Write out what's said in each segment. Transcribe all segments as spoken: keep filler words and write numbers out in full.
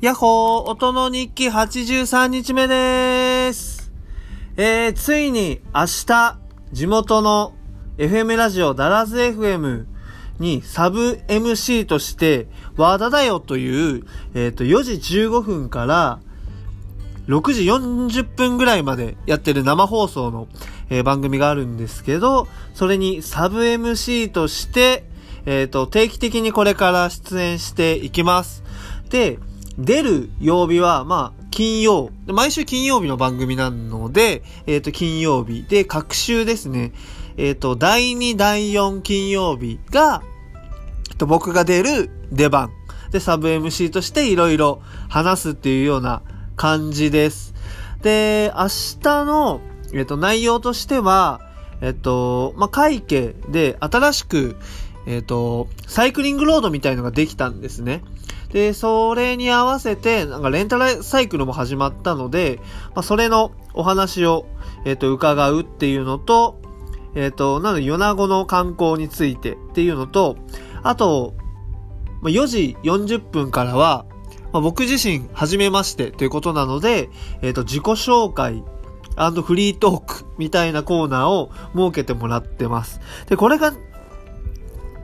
やっほー、音の日記はちじゅうさんにちめでーす。えー、ついに明日、地元の エフエム ラジオ、ダラズ エフエム にサブ エムシー として、和田だよという、えっと、よじじゅうごふんからろくじよんじゅっぷんぐらいまでやってる生放送の、えー、番組があるんですけど、それにサブ エムシー として、えっと、定期的にこれから出演していきます。で、出る曜日は、まあ、金曜。毎週金曜日の番組なので、えっと、金曜日。で、各週ですね。えっと、だいに、だいよん金曜日が、えっと、僕が出る出番。で、サブ エムシー としていろいろ話すっていうような感じです。で、明日の、えっと、内容としては、えっと、まあ、会計で新しく、えっと、サイクリングロードみたいのができたんですね。で、それに合わせて、なんかレンタルサイクルも始まったので、まあ、それのお話を、えっと、伺うっていうのと、えっと、なので、米子の観光についてっていうのと、あと、まあ、よじよんじゅっぷんからは、まあ、僕自身、初めましてということなので、えっと、自己紹介&フリートークみたいなコーナーを設けてもらってます。で、これが、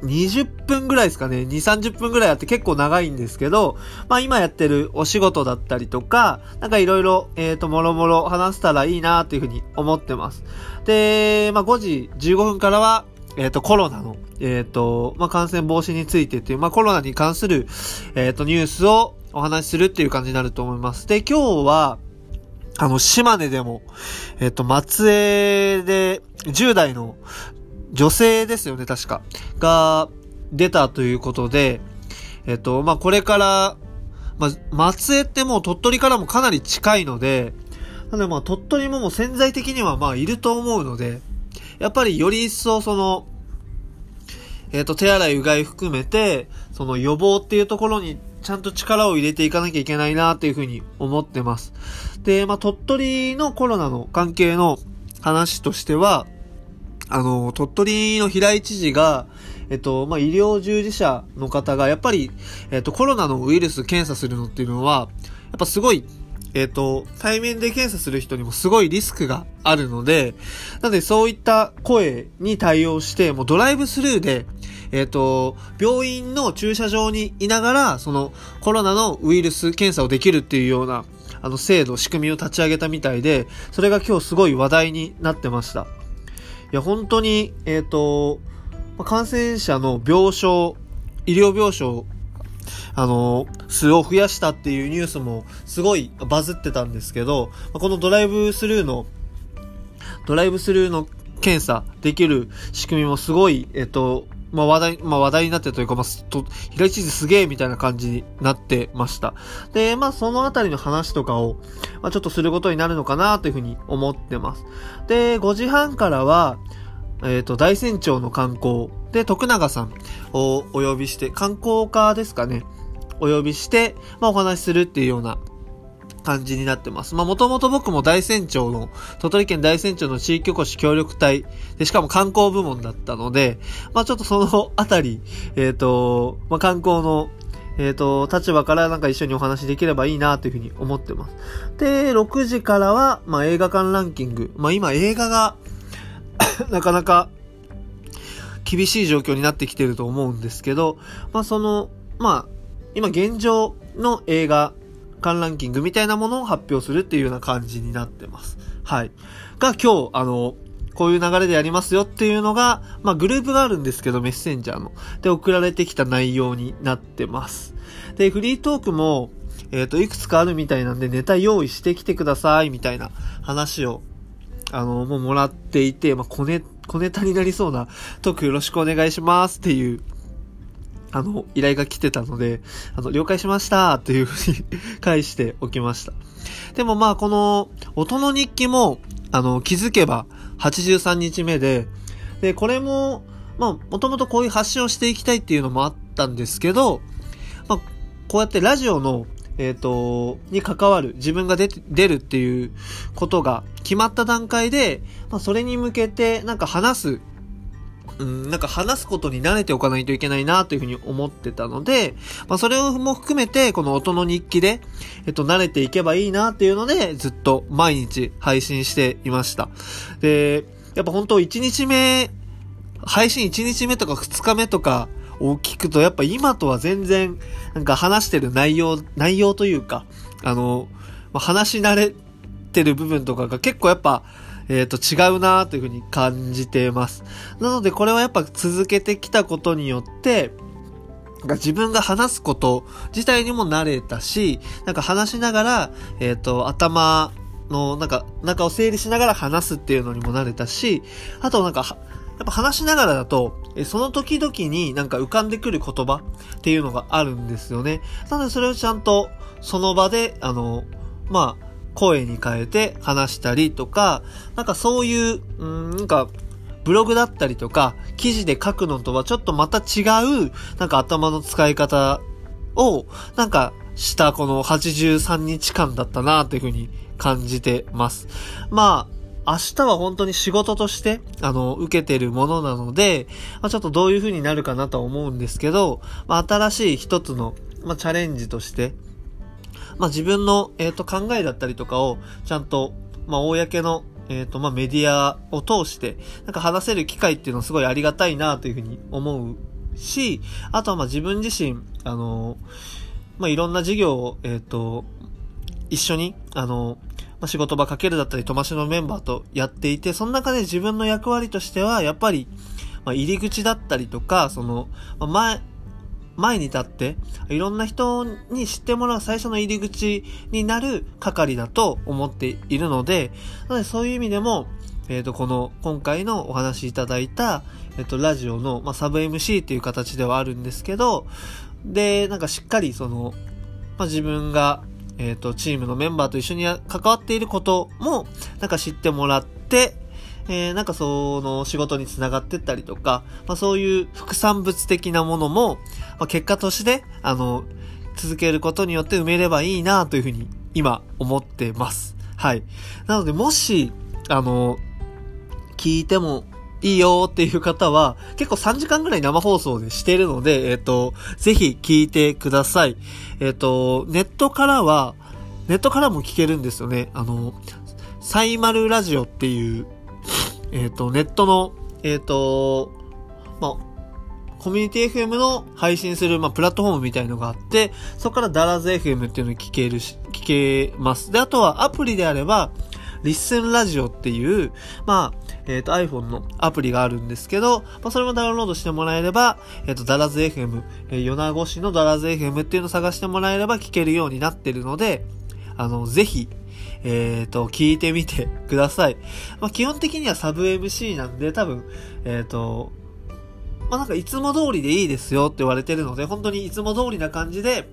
にじゅっぷんぐらいですかね。にじゅう、さんじゅっぷんぐらいあって結構長いんですけど、まあ今やってるお仕事だったりとか、なんかいろいろ、えっと、もろもろ話せたらいいなというふうに思ってます。で、まあごじじゅうごふんからは、えっと、コロナの、えっと、まあ感染防止についてっていう、まあコロナに関する、えっと、ニュースをお話しするっていう感じになると思います。で、今日は、あの、島根でも、えっと、松江でじゅう代の、女性ですよね、確か。が、出たということで、えっと、まあ、これから、まあ、松江ってもう鳥取からもかなり近いので、なのでまあ、鳥取ももう潜在的にはまあ、いると思うので、やっぱりより一層その、えっと、手洗いうがい含めて、その予防っていうところにちゃんと力を入れていかなきゃいけないな、というふうに思ってます。で、まあ、鳥取のコロナの関係の話としては、あの、鳥取の平井知事が、えっと、まあ、医療従事者の方が、やっぱり、えっと、コロナのウイルス検査するのっていうのは、やっぱすごい、えっと、対面で検査する人にもすごいリスクがあるので、なのでそういった声に対応して、もうドライブスルーで、えっと、病院の駐車場にいながら、その、コロナのウイルス検査をできるっていうような、あの、制度、仕組みを立ち上げたみたいで、それが今日すごい話題になってました。いや、本当に、えっと、感染者の病床、医療病床、あの、数を増やしたっていうニュースもすごいバズってたんですけど、このドライブスルーの、ドライブスルーの検査できる仕組みもすごい、えっと、まあ、話題、まあ、話題になってというか、まあ、と、平井知事すげえみたいな感じになってました。で、まあ、そのあたりの話とかを、まあ、ちょっとすることになるのかなというふうに思ってます。で、ごじはんからは、えっと、大山町の観光で、徳永さんをお呼びして、観光課ですかね、お呼びして、まあ、お話しするっていうような感じになってます。まあ、もともと僕も大山町の、鳥取県大山町の地域おこし協力隊で、しかも観光部門だったので、まあ、ちょっとそのあたり、えっと、まあ、観光の、えっと、立場からなんか一緒にお話できればいいなというふうに思ってます。で、ろくじからは、まあ、映画館ランキング。まあ、今映画が、なかなか厳しい状況になってきてると思うんですけど、まあ、その、まあ、今現状の映画、ランキングみたいなものを発表するっていうような感じになってます。はい。が今日、あの、こういう流れでやりますよっていうのが、まあグループがあるんですけど、メッセンジャーの。で、送られてきた内容になってます。で、フリートークも、えっと、いくつかあるみたいなんで、ネタ用意してきてくださいみたいな話を、あの、もうもらっていて、まあ小ネ、小ネタになりそうなトークよろしくお願いしますっていう、あの、依頼が来てたので、あの、了解しましたというふうに返しておきました。でもまあ、この、音の日記も、あの、気づけばはちじゅうさんにちめで、で、これも、まあ、もともとこういう発信をしていきたいっていうのもあったんですけど、まあ、こうやってラジオの、えっと、に関わる、自分が出て、出るっていうことが決まった段階で、まあ、それに向けて、なんか話す、うん、なんか話すことに慣れておかないといけないなというふうに思ってたので、まあそれも含めてこの音の日記で、えっと、慣れていけばいいなっていうのでずっと毎日配信していました。で、やっぱ本当いちにちめ、配信いちにちめとかふつかめとかを聞くとやっぱ今とは全然なんか話してる内容、内容というか、あの、まあ、話し慣れてる部分とかが結構やっぱえっと、違うなーというふうに感じています。なのでこれはやっぱ続けてきたことによって、自分が話すこと自体にも慣れたし、なんか話しながら、えっと、頭のなんか、中を整理しながら話すっていうのにも慣れたし、あとなんか、やっぱ話しながらだと、その時々になんか浮かんでくる言葉っていうのがあるんですよね。なのでそれをちゃんとその場で、あの、まあ、声に変えて話したりとか、なんかそういう、うん、なんかブログだったりとか記事で書くのとはちょっとまた違うなんか頭の使い方をなんかしたこのはちじゅうさんにちかんだったなというふうに感じてます。まあ明日は本当に仕事としてあの受けてるものなので、まあ、ちょっとどういう風になるかなとは思うんですけど、まあ、新しい一つの、まあ、チャレンジとして。まあ自分の、えっと、考えだったりとかをちゃんと、まあ公の、えっと、まあメディアを通して、なんか話せる機会っていうのはすごいありがたいなというふうに思うし、あとはまあ自分自身、あの、まあいろんな事業を、えっと、一緒に、あの、まあ仕事場かけるだったり、とましのメンバーとやっていて、その中で自分の役割としては、やっぱり、まあ入り口だったりとか、その、まあ前、前に立っていろんな人に知ってもらう最初の入り口になる係だと思っているので、なのでそういう意味でも、えーと、この今回のお話いただいた、えーと、ラジオの、まあ、サブ エムシー っていう形ではあるんですけど、で、なんかしっかりその、まあ、自分が、えーと、チームのメンバーと一緒に関わっていることもなんか知ってもらって、えー、なんかその仕事につながってったりとか、まあ、そういう副産物的なものも、まあ、結果としてあの続けることによって埋めればいいなというふうに今思ってます。はい。なのでもしあの聞いてもいいよっていう方は結構さんじかんぐらい生放送でしているので、えっとぜひ聞いてください。えっとネットからはネットからも聞けるんですよね。あのサイマルラジオっていうえっと、ネットの、えっと、まあ、コミュニティ エフエム の配信する、まあ、プラットフォームみたいのがあって、そこからダラズ エフエム っていうのを聞けるし、聞けます。で、あとはアプリであれば、リッスンラジオっていう、まあ、えっと、iPhone のアプリがあるんですけど、まあ、それもダウンロードしてもらえれば、えっと、ダラズ エフエム、米子市のダラズ エフエム っていうのを探してもらえれば聞けるようになってるので、あの、ぜひ、えっと、聞いてみてください。まあ、基本的にはサブ エムシー なんで、多分、えっと、まあ、なんかいつも通りでいいですよって言われてるので、本当にいつも通りな感じで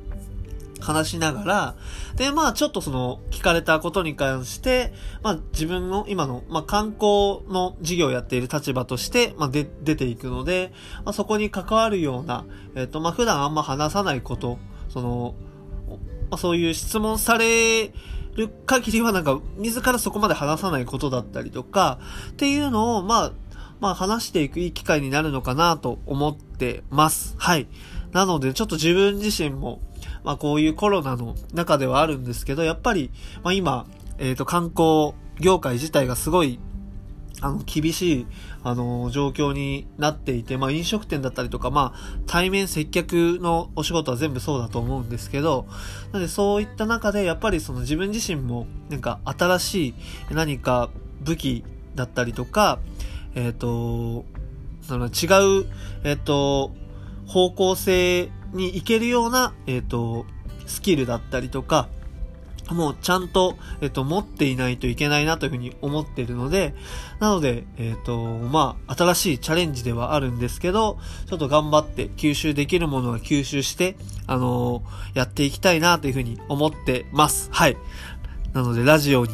話しながら、で、まあ、ちょっとその、聞かれたことに関して、まあ、自分の今の、まあ、観光の事業をやっている立場として、まあ、で、出ていくので、まあ、そこに関わるような、えっと、まあ、普段あんま話さないこと、その、まあ、そういう質問され、る限りはなんか自らそこまで話さないことだったりとかっていうのをまあまあ話していくいい機会になるのかなと思ってます。はい。なのでちょっと自分自身もまあこういうコロナの中ではあるんですけど、やっぱりまあ今えっと観光業界自体がすごいあの厳しいあの状況になっていて、まあ飲食店だったりとかまあ対面接客のお仕事は全部そうだと思うんですけど、なのでそういった中でやっぱりその自分自身もなんか新しい何か武器だったりとかえっとその違うえっと方向性に行けるようなえっとスキルだったりとかもうちゃんと、えっと、持っていないといけないなというふうに思っているので、なので、えっと、まあ、新しいチャレンジではあるんですけど、ちょっと頑張って吸収できるものは吸収して、あのー、やっていきたいなというふうに思ってます。はい。なので、ラジオに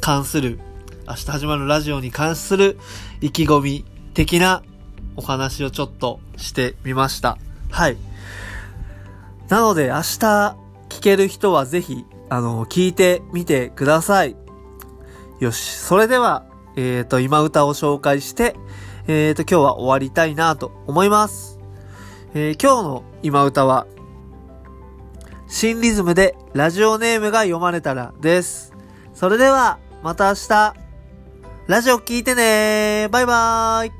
関する、明日始まるラジオに関する意気込み的なお話をちょっとしてみました。はい。なので、明日聞ける人はぜひ、あの、聞いてみてください。よし。それでは、えっと、今歌を紹介して、えーと、今日は終わりたいなと思います。えー、今日の今歌は、新リズムでラジオネームが読まれたらです。それでは、また明日、ラジオ聞いてねー。バイバーイ。